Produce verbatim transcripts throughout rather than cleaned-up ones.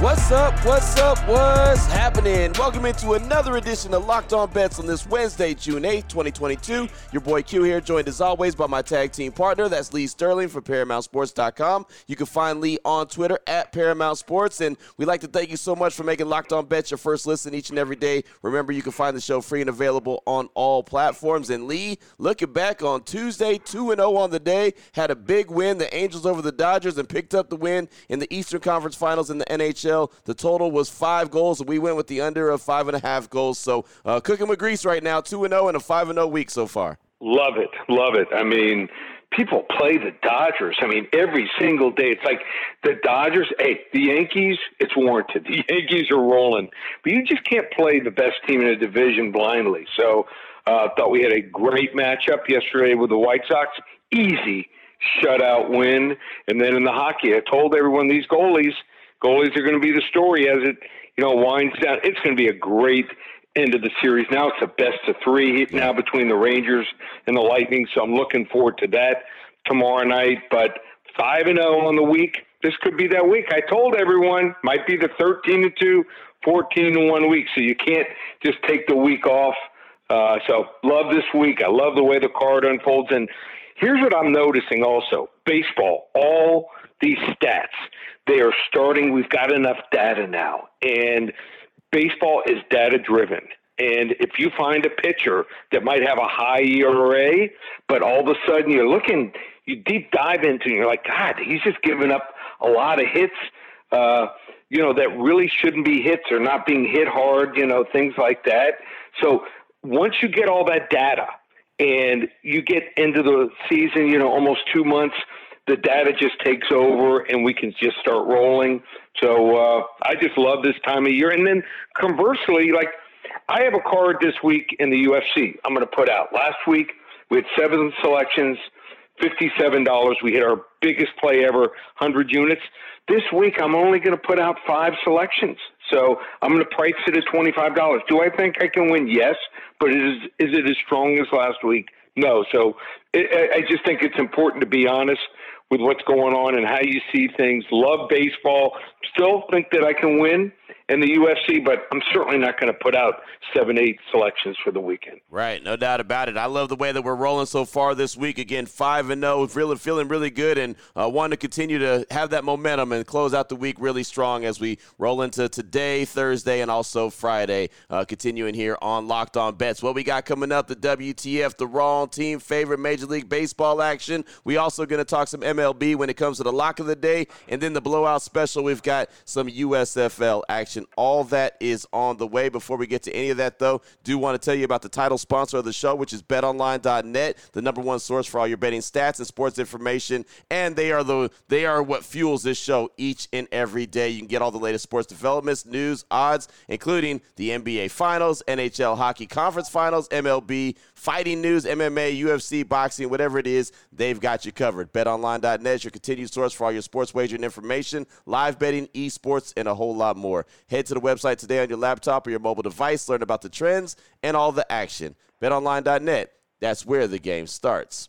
What's up? What's up? What's happening? Welcome into another edition of Locked On Bets on this Wednesday, June eighth, twenty twenty-two. Your boy Q here, joined as always by my tag team partner. That's Lee Sterling from Paramount Sports dot com. You can find Lee on Twitter at Paramount Sports. And we'd like to thank you so much for making Locked On Bets your first listen each and every day. Remember, you can find the show free and available on all platforms. And Lee, looking back on Tuesday, two and oh on the day, had a big win, the Angels over the Dodgers, and picked up the win in the Eastern Conference Finals in the N H L. The total was five goals, and we went with the under of five and a half goals. So uh, cooking with grease right now, two and zero and a five and zero week so far. Love it, love it. I mean, people play the Dodgers. I mean, every single day, it's like the Dodgers. Hey, the Yankees, it's warranted. The Yankees are rolling, but you just can't play the best team in a division blindly. So I uh, thought we had a great matchup yesterday with the White Sox. Easy shutout win, and then in the hockey, I told everyone these goalies. Goalies are going to be the story as it, you know, winds down. It's going to be a great end of the series. Now it's a best of three now between the Rangers and the Lightning, so I'm looking forward to that tomorrow night. But five and oh on the week, this could be that week. I told everyone, might be the thirteen to two, fourteen to one week, so you can't just take the week off. Uh, so love this week. I love the way the card unfolds. And here's what I'm noticing also. Baseball, all these stats. They are starting. We've got enough data now, and baseball is data-driven. And if you find a pitcher that might have a high E R A, but all of a sudden you're looking, you deep dive into, and you're like, God, he's just giving up a lot of hits, uh, you know, that really shouldn't be hits or not being hit hard, you know, things like that. So once you get all that data and you get into the season, you know, almost two months, the data just takes over, and we can just start rolling. So uh, I just love this time of year. And then conversely, like, I have a card this week in the U F C I'm going to put out. Last week, we had seven selections, fifty-seven dollars. We hit our biggest play ever, one hundred units. This week, I'm only going to put out five selections. So I'm going to price it at twenty-five dollars. Do I think I can win? Yes. But is, is it as strong as last week? No. So it, I just think it's important to be honest with what's going on and how you see things. Love baseball. Still think that I can win in the U F C, but I'm certainly not going to put out seven, eight selections for the weekend. Right, no doubt about it. I love the way that we're rolling so far this week. Again, five and oh, really feeling really good, and uh, wanting to continue to have that momentum and close out the week really strong as we roll into today, Thursday, and also Friday, uh, continuing here on Locked On Bets. What we got coming up, the W T F, the wrong team, favorite Major League Baseball action. We also going to talk some M L B when it comes to the lock of the day, and then the blowout special. We've got some U S F L action. All that is on the way. Before we get to any of that, though, do want to tell you about the title sponsor of the show, which is bet online dot net, the number one source for all your betting stats and sports information. And they are the they are what fuels this show each and every day. You can get all the latest sports developments, news, odds, including the N B A Finals, N H L Hockey Conference Finals, M L B, fighting news, M M A, U F C, boxing, whatever it is, they've got you covered. bet online dot net is your continued source for all your sports wagering information, live betting, esports, and a whole lot more. Head to the website today on your laptop or your mobile device. Learn about the trends and all the action. bet online dot net, that's where the game starts.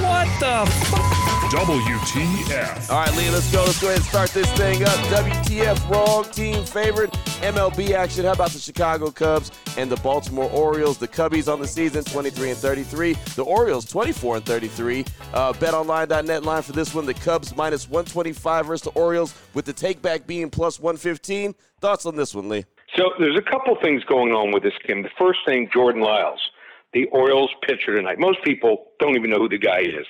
What the fuck? W T F. All right, Lee, let's go. Let's go ahead and start this thing up. W T F, wrong team favorite. M L B action. How about the Chicago Cubs and the Baltimore Orioles? The Cubbies on the season, twenty-three and thirty-three. The Orioles, twenty-four and thirty-three. Uh, bet online dot net line for this one. The Cubs minus one twenty-five versus the Orioles, with the take-back being plus one fifteen. Thoughts on this one, Lee? So there's a couple things going on with this game. The first thing, Jordan Lyles, the Orioles pitcher tonight. Most people don't even know who the guy is.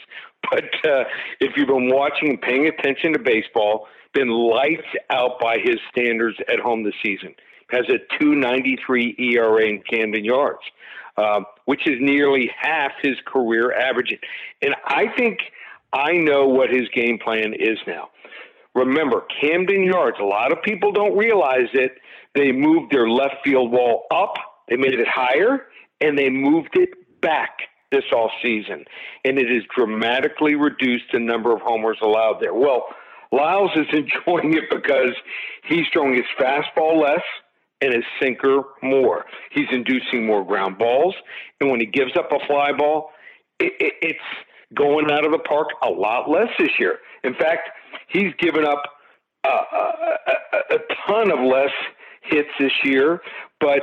But uh, if you've been watching and paying attention to baseball, been lights out by his standards at home this season. Has a two ninety-three E R A in Camden Yards, uh, which is nearly half his career average. And I think I know what his game plan is now. Remember, Camden Yards, a lot of people don't realize it. They moved their left field wall up, they made it higher, and they moved it back this offseason. And it has dramatically reduced the number of homers allowed there. Well, Lyles is enjoying it because he's throwing his fastball less and his sinker more. He's inducing more ground balls. And when he gives up a fly ball, it, it, it's going out of the park a lot less this year. In fact, he's given up a, a, a, a ton of less hits this year, but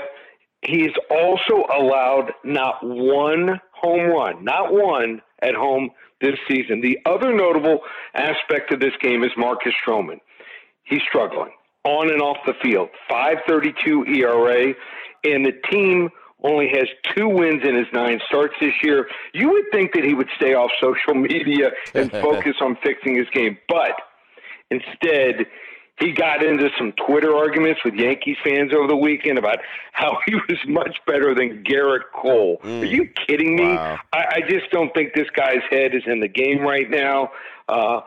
he's also allowed not one home run, not one at home this season. The other notable aspect of this game is Marcus Stroman. He's struggling on and off the field, five thirty-two E R A, and the team only has two wins in his nine starts this year. You would think that he would stay off social media and focus on fixing his game, but instead he got into some Twitter arguments with Yankees fans over the weekend about how he was much better than Gerrit Cole. Mm. Are you kidding me? Wow. I, I just don't think this guy's head is in the game right now. Uh,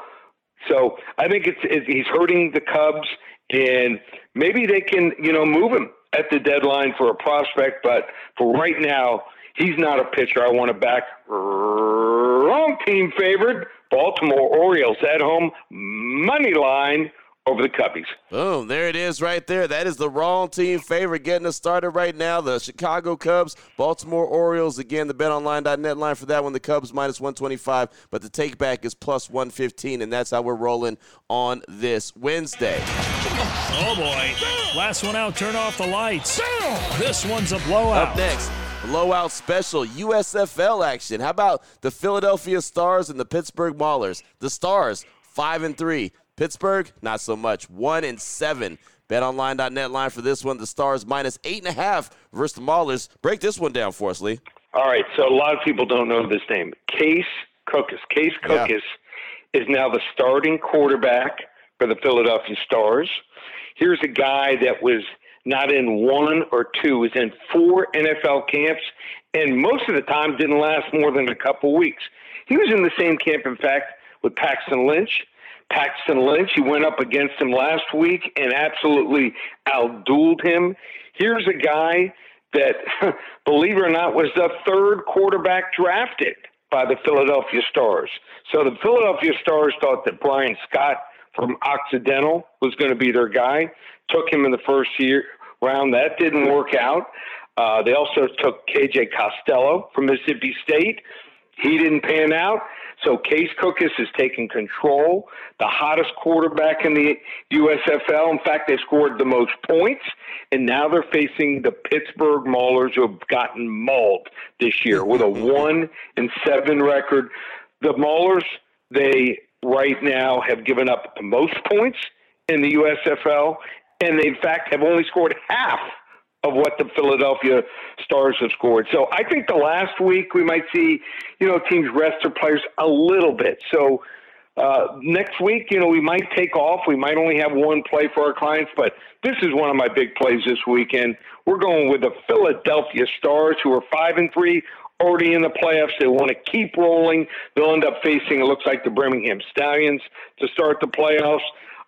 so I think it's, it's he's hurting the Cubs, and maybe they can, you know, move him at the deadline for a prospect. But for right now, he's not a pitcher I want to back. Wrong team favored, Baltimore Orioles at home, money line over the Cubbies. Boom, there it is right there. That is the wrong team favorite getting us started right now. The Chicago Cubs, Baltimore Orioles. Again, the bet online dot net line for that one. The Cubs minus one twenty-five, but the take back is plus one fifteen, and that's how we're rolling on this Wednesday. Oh, boy. Last one out, turn off the lights. This one's a blowout. Up next, blowout special, U S F L action. How about the Philadelphia Stars and the Pittsburgh Maulers? The Stars, five and three. Pittsburgh, not so much, one and seven. bet online dot net line for this one. The Stars minus eight and a half versus the Maulers. Break this one down for us, Lee. All right, so a lot of people don't know this name. Case Cookus. Case Cookus yeah. is now the starting quarterback for the Philadelphia Stars. Here's a guy that was not in one or two, was in four N F L camps, and most of the time didn't last more than a couple weeks. He was in the same camp, in fact, with Paxton Lynch. Paxton Lynch, he went up against him last week and absolutely outdueled him. Here's a guy that, believe it or not, was the third quarterback drafted by the Philadelphia Stars. So the Philadelphia Stars thought that Brian Scott from Occidental was going to be their guy. Took him in the first year round. That didn't work out. Uh, they also took K J. Costello from Mississippi State. He didn't pan out. So Case Cookus is taking control, the hottest quarterback in the U S F L. In fact, they scored the most points, and now they're facing the Pittsburgh Maulers, who have gotten mauled this year with a one and seven record. The Maulers, they right now have given up the most points in the U S F L, and they, in fact, have only scored half of what the Philadelphia Stars have scored. So I think the last week we might see, you know, teams rest their players a little bit. So uh, next week, you know, we might take off. We might only have one play for our clients, but this is one of my big plays this weekend. We're going with the Philadelphia Stars, who are five and three, already in the playoffs. They want to keep rolling. They'll end up facing, it looks like, the Birmingham Stallions to start the playoffs.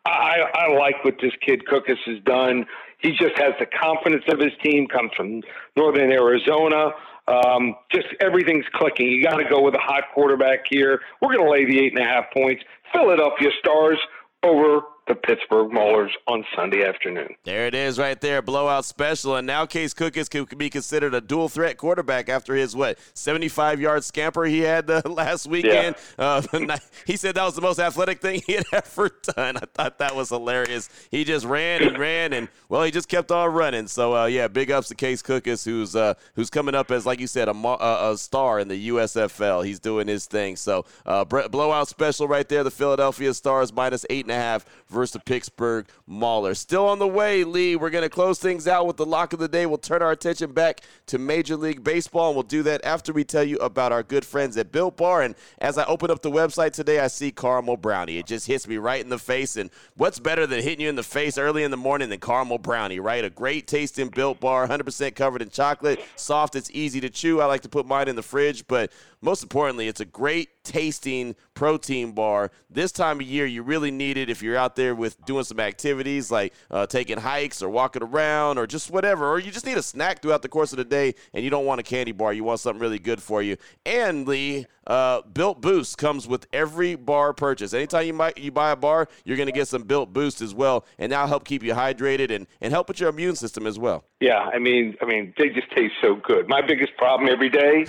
I, I like what this kid Cookus has done. He just has the confidence of his team, comes from Northern Arizona. Um, just everything's clicking. You got to go with a hot quarterback here. We're going to lay the eight and a half points. Philadelphia Stars over the Pittsburgh Maulers on Sunday afternoon. There it is right there, blowout special. And now Case Cookus could be considered a dual-threat quarterback after his, what, seventy-five-yard scamper he had uh, last weekend? Yeah. Uh, he said that was the most athletic thing he had ever done. I thought that was hilarious. He just ran and ran, and, well, he just kept on running. So, uh, yeah, big ups to Case Cookus, who's uh, who's coming up as, like you said, a, a, a star in the U S F L. He's doing his thing. So, uh, blowout special right there, the Philadelphia Stars minus eight and a half versus the Pittsburgh Maulers. Still on the way, Lee. We're going to close things out with the lock of the day. We'll turn our attention back to Major League Baseball, and we'll do that after we tell you about our good friends at Built Bar. And as I open up the website today, I see Caramel Brownie. It just hits me right in the face, and what's better than hitting you in the face early in the morning than Caramel Brownie, right? A great tasting Built Bar, one hundred percent covered in chocolate, soft, it's easy to chew. I like to put mine in the fridge, but most importantly, it's a great tasting protein bar. This time of year, you really need it if you're out there with doing some activities like uh, taking hikes or walking around or just whatever, or you just need a snack throughout the course of the day and you don't want a candy bar. You want something really good for you. And, Lee, uh, Built Boost comes with every bar purchase. Anytime you might, you buy a bar, you're going to get some Built Boost as well, and that'll help keep you hydrated and, and help with your immune system as well. Yeah, I mean, I mean, they just taste so good. My biggest problem every day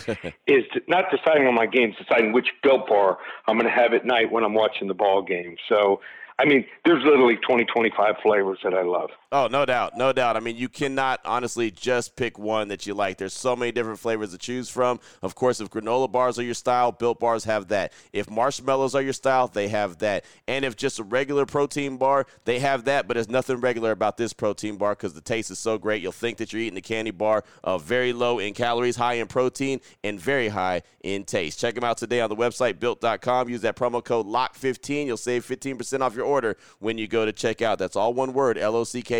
is to, not deciding on my games, deciding which Built Bar I'm going to have at night when I'm watching the ball game. So, I mean, there's literally twenty, twenty-five flavors that I love. Oh, no doubt. No doubt. I mean, you cannot honestly just pick one that you like. There's so many different flavors to choose from. Of course, if granola bars are your style, Built Bars have that. If marshmallows are your style, they have that. And if just a regular protein bar, they have that. But there's nothing regular about this protein bar because the taste is so great. You'll think that you're eating a candy bar. Uh, very low in calories, high in protein, and very high in taste. Check them out today on the website, built dot com. Use that promo code lock fifteen. You'll save fifteen percent off your order when you go to check out. That's all one word, L O C K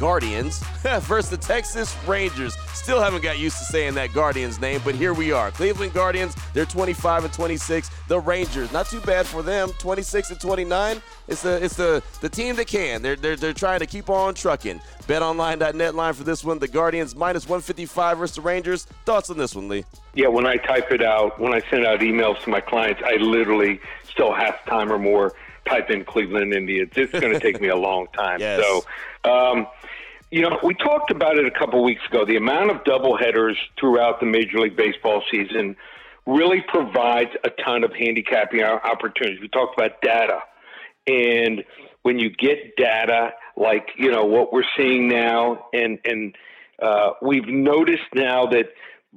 Guardians versus the Texas Rangers. Still haven't got used to saying that Guardians name, but here we are. Cleveland Guardians, they're twenty-five and twenty-six. The Rangers, not too bad for them, twenty-six and twenty-nine. It's the it's the the team that can. They're they're they're trying to keep on trucking. bet online dot net line for this one. The Guardians minus one fifty-five versus the Rangers. Thoughts on this one, Lee? Yeah, when I type it out, when I send out emails to my clients, I literally still half time or more type in Cleveland Indians. It's going to take me a long time. Yes. So, um, you know, we talked about it a couple weeks ago. The amount of doubleheaders throughout the Major League Baseball season really provides a ton of handicapping opportunities. We talked about data. And when you get data like, you know, what we're seeing now, and, and uh, we've noticed now that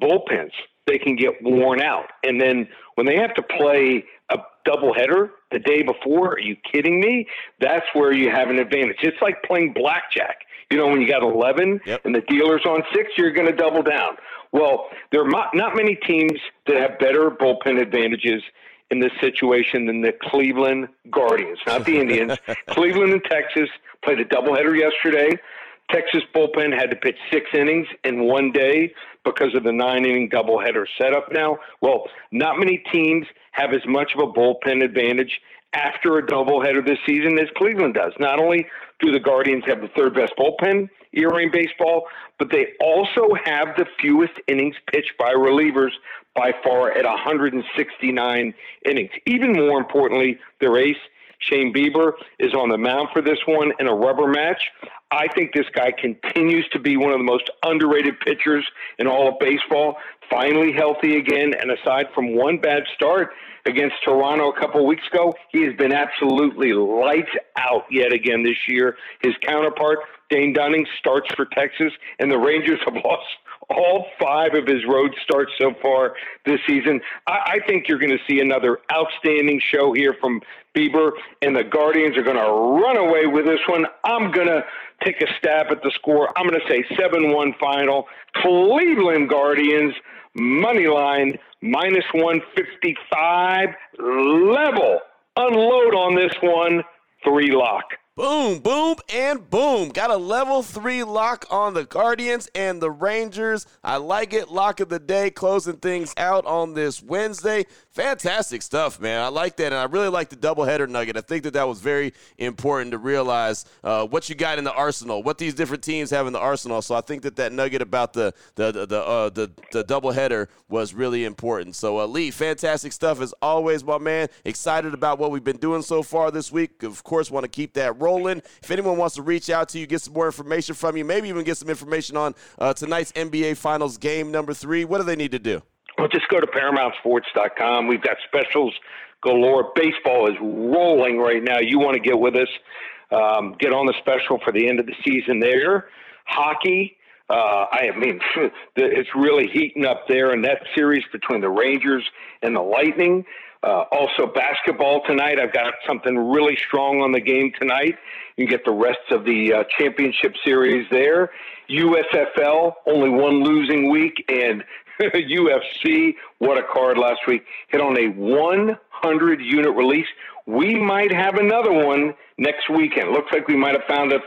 bullpens, they can get worn out. And then when they have to play a doubleheader the day before, are you kidding me? That's where you have an advantage. It's like playing blackjack. You know, when you got eleven yep. and the dealer's on six, you're going to double down. Well, there are not, not many teams that have better bullpen advantages in this situation than the Cleveland Guardians, not the Indians. Cleveland and Texas played a doubleheader yesterday. Texas bullpen had to pitch six innings in one day because of the nine-inning doubleheader setup now. Well, not many teams have as much of a bullpen advantage after a doubleheader this season as Cleveland does. Not only do the Guardians have the third-best bullpen E R A in baseball, but they also have the fewest innings pitched by relievers by far at one hundred sixty-nine innings. Even more importantly, their ace, Shane Bieber, is on the mound for this one in a rubber match. I think this guy continues to be one of the most underrated pitchers in all of baseball, finally healthy again, and aside from one bad start against Toronto a couple weeks ago, he has been absolutely lights out yet again this year. His counterpart, Dane Dunning, starts for Texas, and the Rangers have lost all five of his road starts so far this season. I, I think you're going to see another outstanding show here from Bieber, and the Guardians are going to run away with this one. I'm going to take a stab at the score. I'm going to say seven one final. Cleveland Guardians, money line, minus one fifty-five, level. Unload on this one, three lock. Boom, boom, and boom. Got a level three lock on the Guardians and the Rangers. I like it. Lock of the day, closing things out on this Wednesday. Fantastic stuff, man. I like that, and I really like the doubleheader nugget. I think that that was very important to realize uh, what you got in the arsenal, what these different teams have in the arsenal. So I think that that nugget about the the the the, uh, the, the doubleheader was really important. So, uh, Lee, fantastic stuff as always, my man. Excited about what we've been doing so far this week. Of course, want to keep that rolling. If anyone wants to reach out to you, get some more information from you, maybe even get some information on uh, tonight's N B A Finals game number three, what do they need to do? Well, just go to Paramount Sports dot com. We've got specials galore. Baseball is rolling right now. You want to get with us. Um, get on the special for the end of the season there. Hockey. Uh, I mean, it's really heating up there in that series between the Rangers and the Lightning. Uh, also, basketball tonight. I've got something really strong on the game tonight. You can get the rest of the uh, championship series there. U S F L, only one losing week, and U F C, what a card last week. Hit on a one hundred unit release. We might have another one next weekend. Looks like we might have found a,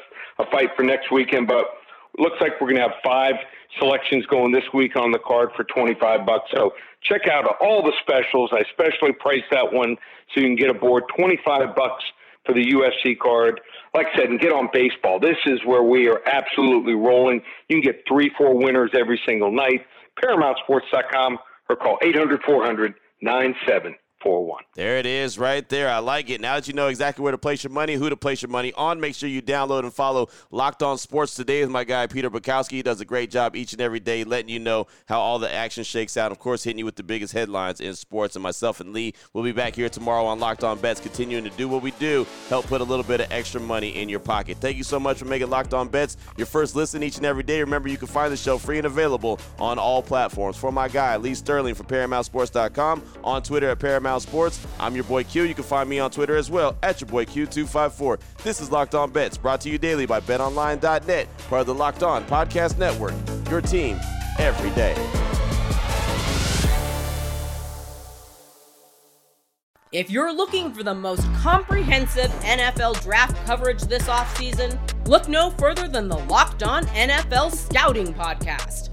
a fight for next weekend, but looks like we're going to have five selections going this week on the card for twenty-five bucks. So check out all the specials. I specially priced that one so you can get aboard. Twenty-five bucks for the U F C card. Like I said, and get on baseball. This is where we are absolutely rolling. You can get three, four winners every single night. Paramount Sports dot com or call eight hundred four hundred nine seven. There it is right there. I like it. Now that you know exactly where to place your money, who to place your money on, make sure you download and follow Locked On Sports Today with my guy, Peter Bukowski. He does a great job each and every day letting you know how all the action shakes out. Of course, hitting you with the biggest headlines in sports. And myself and Lee will be back here tomorrow on Locked On Bets, continuing to do what we do, help put a little bit of extra money in your pocket. Thank you so much for making Locked On Bets your first listen each and every day. Remember, you can find the show free and available on all platforms. For my guy, Lee Sterling from Paramount Sports dot com, on Twitter at Paramount Sports. I'm your boy Q. You can find me on Twitter as well at your boy Q two five four. This is Locked On Bets, brought to you daily by bet online dot net, part of the Locked On Podcast Network. Your team every day. If you're looking for the most comprehensive N F L draft coverage this offseason, look no further than the Locked On N F L Scouting Podcast.